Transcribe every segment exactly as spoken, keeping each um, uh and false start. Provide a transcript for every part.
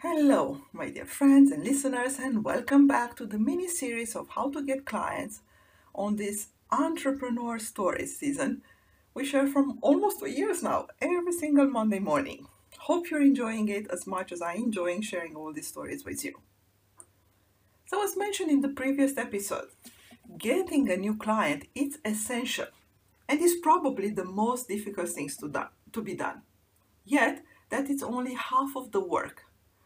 Hello, my dear friends and listeners, and welcome back to the mini-series of How to Get Clients. On this Entrepreneur Stories season, we share from almost two years now, every single Monday morning. Hope you're enjoying it as much as I enjoy sharing all these stories with you. So as mentioned in the previous episode, getting a new client is essential and is probably the most difficult thing to, do- to be done. Yet, that is only half of the work.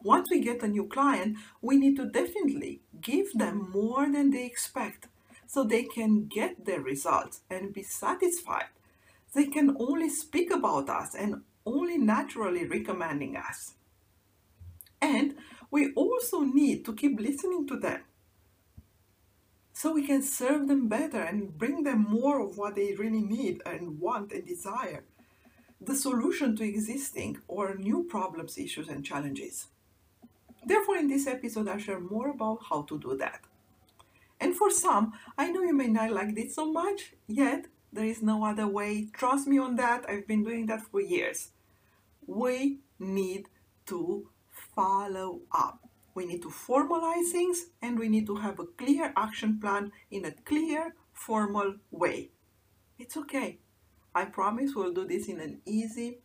Once we get a new client, we need to definitely give them more than they expect, so they can get their results and be satisfied. They can only speak about us and only naturally recommending us. And we also need to keep listening to them so we can serve them better and bring them more of what they really need and want and desire, the solution to existing or new problems, issues, and challenges. Therefore, in this episode, I share more about how to do that. And for some, I know you may not like it so much, yet there is no other way. Trust me on that. I've been doing that for years. We need to follow up. We need to formalize things, and we need to have a clear action plan in a clear, formal way. It's okay. I promise we'll do this in an easy,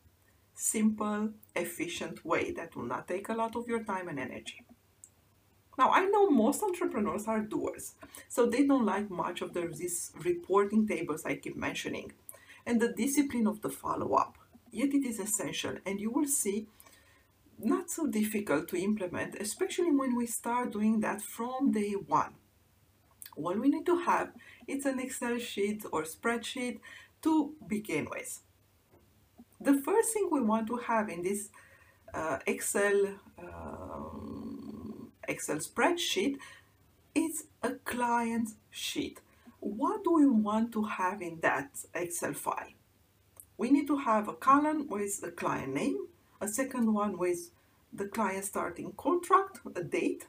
simple, efficient way that will not take a lot of your time and energy. Now, I know most entrepreneurs are doers, so they don't like much of these reporting tables I keep mentioning and the discipline of the follow-up. Yet it is essential, and you will see not so difficult to implement, especially when we start doing that from day one. All we need to have is an Excel sheet or spreadsheet to begin with. The first thing we want to have in this uh, Excel um, Excel spreadsheet, it's a client sheet. what do we want to have in that Excel file? We need to have a column with the client name, a second one with the client starting contract, a date,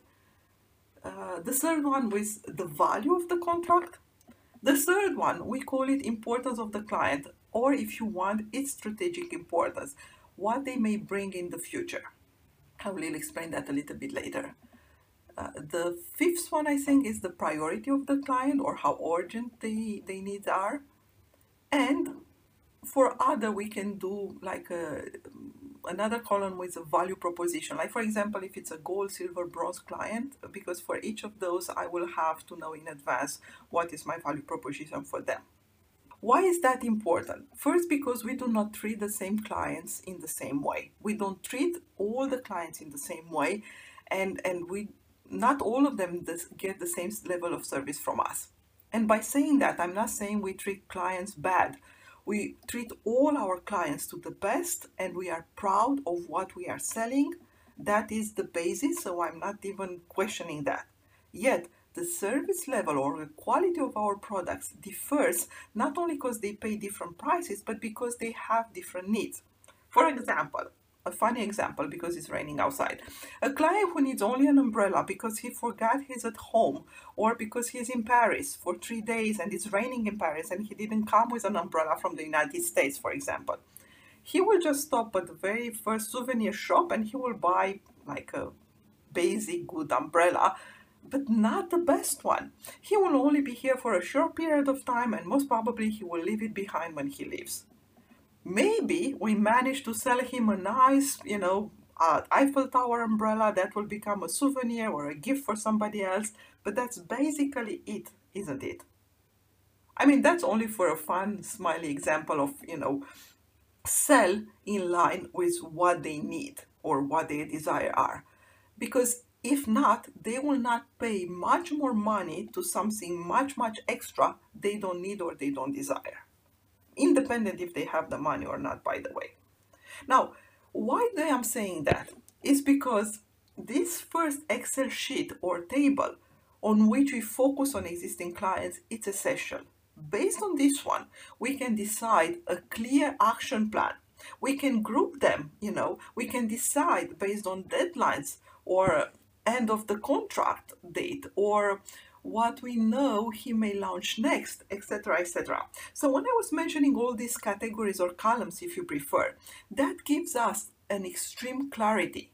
uh, the third one with the value of the contract, the third one, we call it importance of the client, or if you want, its strategic importance, what they may bring in the future. I will explain that a little bit later. Uh, the fifth one, I think, is the priority of the client or how urgent they, they needs are. And for other, we can do like a, another column with a value proposition. Like, for example, if it's a gold, silver, bronze client, because for each of those, I will have to know in advance what is my value proposition for them. Why is that important? First, because we do not treat the same clients in the same way. We don't treat all the clients in the same way, and, and we not all of them get the same level of service from us. And by saying that, I'm not saying we treat clients bad. We treat all our clients to the best, and we are proud of what we are selling. That is the basis, so I'm not even questioning that. Yet, the service level or the quality of our products differs, not only because they pay different prices, but because they have different needs. For example, a funny example, because it's raining outside, a client who needs only an umbrella because he forgot he's at home, or because he's in Paris for three days and it's raining in Paris and he didn't come with an umbrella from the United States, for example. He will just stop at the very first souvenir shop and he will buy like a basic good umbrella, but not the best one. He will only be here for a short period of time and most probably he will leave it behind when he leaves. Maybe we manage to sell him a nice, you know, uh, Eiffel Tower umbrella that will become a souvenir or a gift for somebody else, but that's basically it, isn't it? I mean, that's only for a fun, smiley example of, you know, sell in line with what they need or what they desire are. Because if not, they will not pay much more money to something much, much extra they don't need or they don't desire. Independent if they have the money or not, by the way. Now, why I am saying that is because this first Excel sheet or table on which we focus on existing clients, it's essential. Based on this one, we can decide a clear action plan. We can group them, you know, we can decide based on deadlines or end of the contract date or what we know he may launch next, et cetera, et cetera. So when I was mentioning all these categories or columns, if you prefer, that gives us an extreme clarity.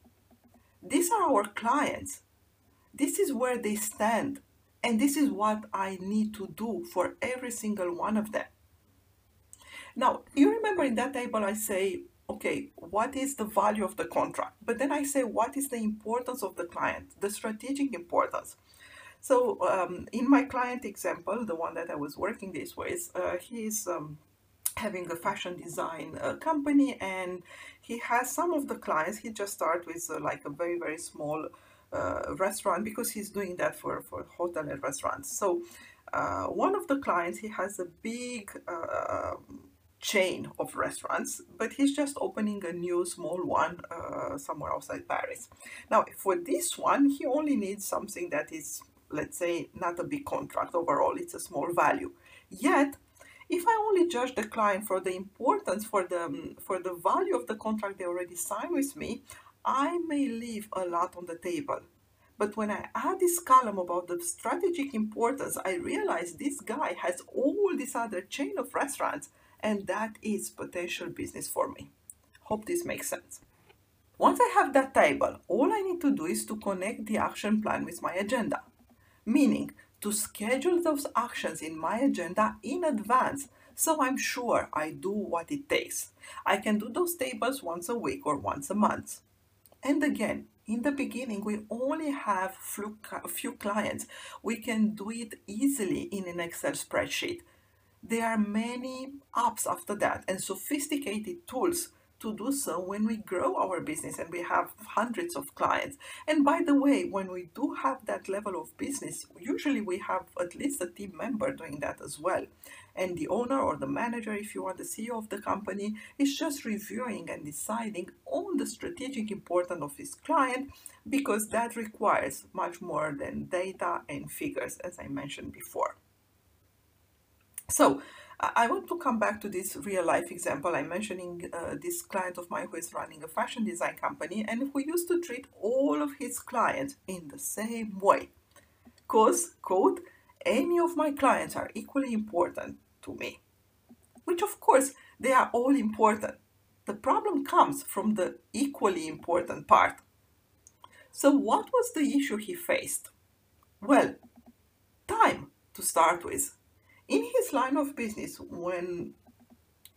These are our clients. This is where they stand. And this is what I need to do for every single one of them. Now, you remember in that table I say, okay, what is the value of the contract? But then I say, what is the importance of the client, the strategic importance? So um, in my client example, the one that I was working this with, uh, he is um, having a fashion design uh, company and he has some of the clients. He just started with uh, like a very, very small uh, restaurant because he's doing that for, for hotel and restaurants. So uh, one of the clients, he has a big uh, chain of restaurants, but he's just opening a new small one uh, somewhere outside Paris. Now for this one, he only needs something that is, let's say, not a big contract overall, it's a small value. Yet, if I only judge the client for the importance, for the, for the value of the contract they already signed with me, I may leave a lot on the table. But when I add this column about the strategic importance, I realize this guy has all this other chain of restaurants, and that is potential business for me. Hope this makes sense. Once I have that table, all I need to do is to connect the action plan with my agenda. Meaning to schedule those actions in my agenda in advance, so I'm sure I do what it takes. I can do those tables once a week or once a month. And again, in the beginning, we only have a few clients. We can do it easily in an Excel spreadsheet. There are many apps after that and sophisticated tools to do so when we grow our business and we have hundreds of clients. And by the way, when we do have that level of business, usually we have at least a team member doing that as well. And the owner or the manager, if you are the C E O of the company, is just reviewing and deciding on the strategic importance of his client, because that requires much more than data and figures, as I mentioned before. So I want to come back to this real life example. I'm mentioning uh, this client of mine who is running a fashion design company and who used to treat all of his clients in the same way. Because, quote, any of my clients are equally important to me. Which of course, they are all important. The problem comes from the equally important part. So what was the issue he faced? Well, time to start with. In his line of business, when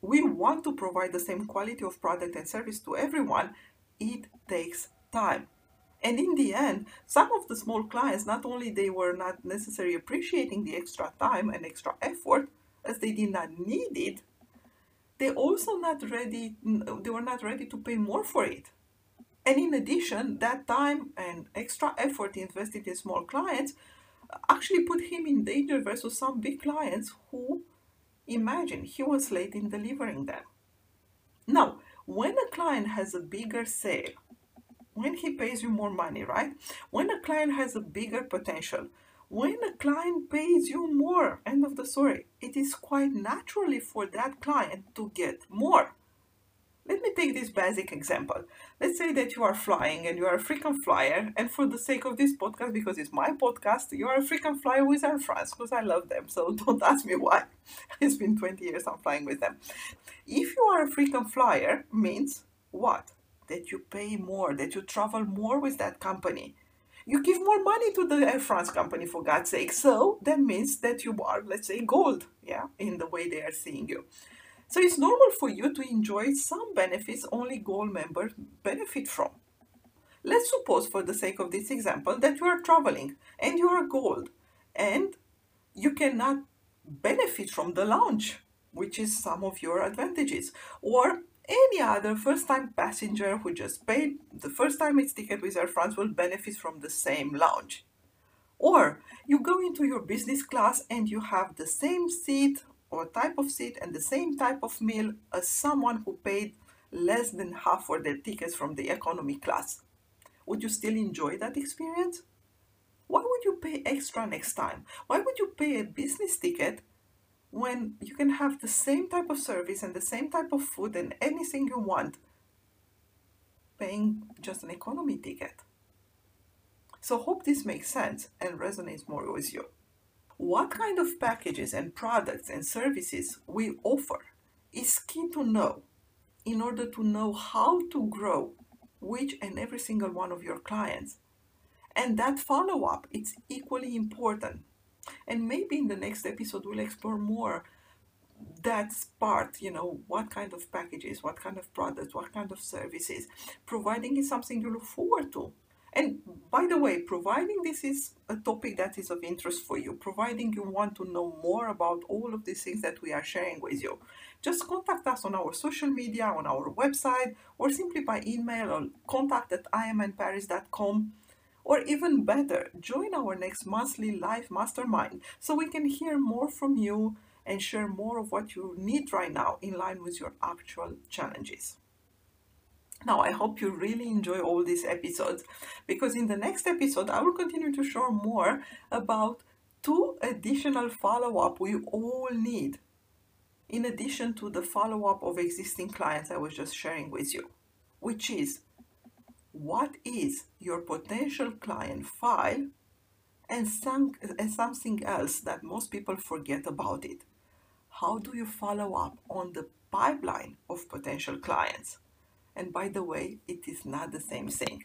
we want to provide the same quality of product and service to everyone, it takes time. And in the end, some of the small clients, not only they were not necessarily appreciating the extra time and extra effort, as they did not need it, they also not ready, they were not ready to pay more for it. And in addition, that time and extra effort invested in small clients actually put him in danger versus some big clients who, imagine, he was late in delivering them. Now, when a client has a bigger sale, when he pays you more money, right? When a client has a bigger potential, when a client pays you more, end of the story, it is quite naturally for that client to get more. Let me take this basic example. Let's say that you are flying and you are a frequent flyer, and for the sake of this podcast, because it's my podcast, you are a frequent flyer with Air France, because I love them, so don't ask me why. It's been twenty years I'm flying with them. If you are a frequent flyer, means what? That you pay more, that you travel more with that company. You give more money to the Air France company, for God's sake, so that means that you are, let's say, gold, yeah, in the way they are seeing you. So it's normal for you to enjoy some benefits only gold members benefit from. Let's suppose, for the sake of this example, that you are traveling and you are gold and you cannot benefit from the lounge, which is some of your advantages, or any other first-time passenger who just paid the first time its ticket with Air France will benefit from the same lounge. Or you go into your business class and you have the same seat or type of seat and the same type of meal as someone who paid less than half for their tickets from the economy class. Would you still enjoy that experience? Why would you pay extra next time? Why would you pay a business ticket when you can have the same type of service and the same type of food and anything you want, paying just an economy ticket? So hope this makes sense and resonates more with you. What kind of packages and products and services we offer is key to know in order to know how to grow each and every single one of your clients. And that follow-up, it's equally important. And maybe in the next episode, we'll explore more that part, you know, what kind of packages, what kind of products, what kind of services, providing is something you look forward to. And by the way, providing this is a topic that is of interest for you, providing you want to know more about all of these things that we are sharing with you, just contact us on our social media, on our website, or simply by email or contact at i m n paris dot com. Or even better, join our next monthly live mastermind so we can hear more from you and share more of what you need right now in line with your actual challenges. Now, I hope you really enjoy all these episodes, because in the next episode, I will continue to share more about two additional follow-up we all need, in addition to the follow-up of existing clients I was just sharing with you, which is, what is your potential client file, and, some, and something else that most people forget about it. How do you follow up on the pipeline of potential clients? And by the way, it is not the same thing.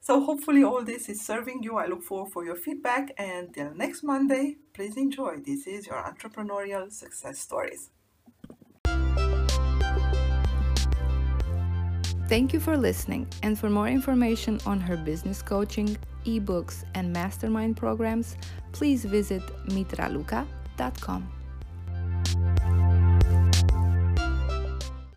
So hopefully all this is serving you. I look forward for your feedback. And till next Monday, please enjoy. This is your entrepreneurial success stories. Thank you for listening. And for more information on her business coaching, ebooks, and mastermind programs, please visit mitraluka dot com.